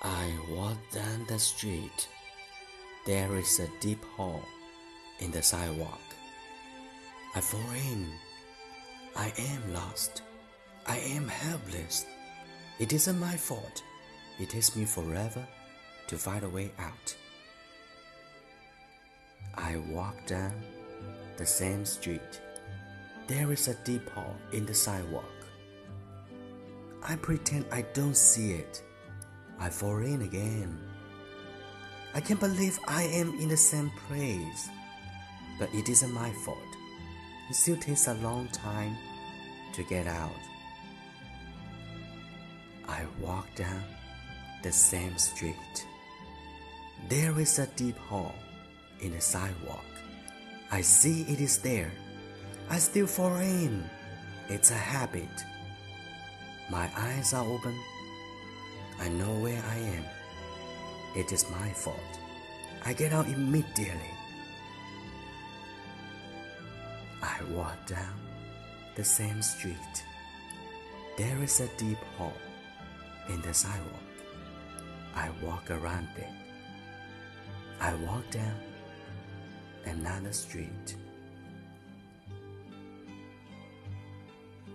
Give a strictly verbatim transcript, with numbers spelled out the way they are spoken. I walked down the street. There is a deep hole in the sidewalk. I fall in. I am lost. I am helpless. It isn't my fault. It takes me forever to find a way out. I walk down the same street. There is a deep hole in the sidewalk. I pretend I don't see it. I fall in again. I can't believe I am in the same place. But it isn't my fault. It still takes a long time to get out. I walk down the same street. There is a deep hole in the sidewalk. I see it is there. I still fall in. It's a habit. My eyes are open. I know where I am. It is my fault. I get out immediately. I walk down the same street. There is a deep hole in the sidewalk. I walk around it. I walk down another street.